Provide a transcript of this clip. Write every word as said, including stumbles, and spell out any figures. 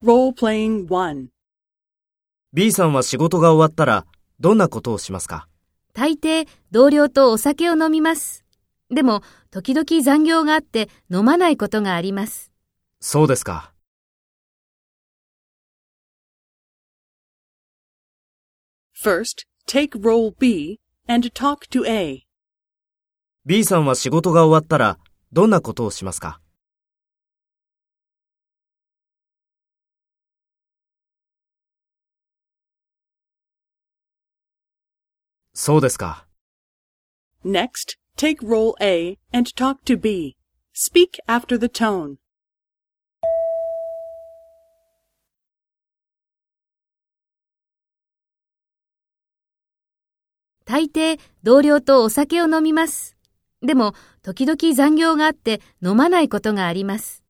B さんは仕事が終わったらどんなことをしますか？大抵同僚とお酒を飲みます。でも時々残業があって飲まないことがあります。そうですか。First, take role B and talk to A. B さんは仕事が終わったらどんなことをしますか？そうですか。Next, take role A and talk to B. Speak after the tone. 大抵同僚とお酒を飲みます。でも時々残業があって飲まないことがあります。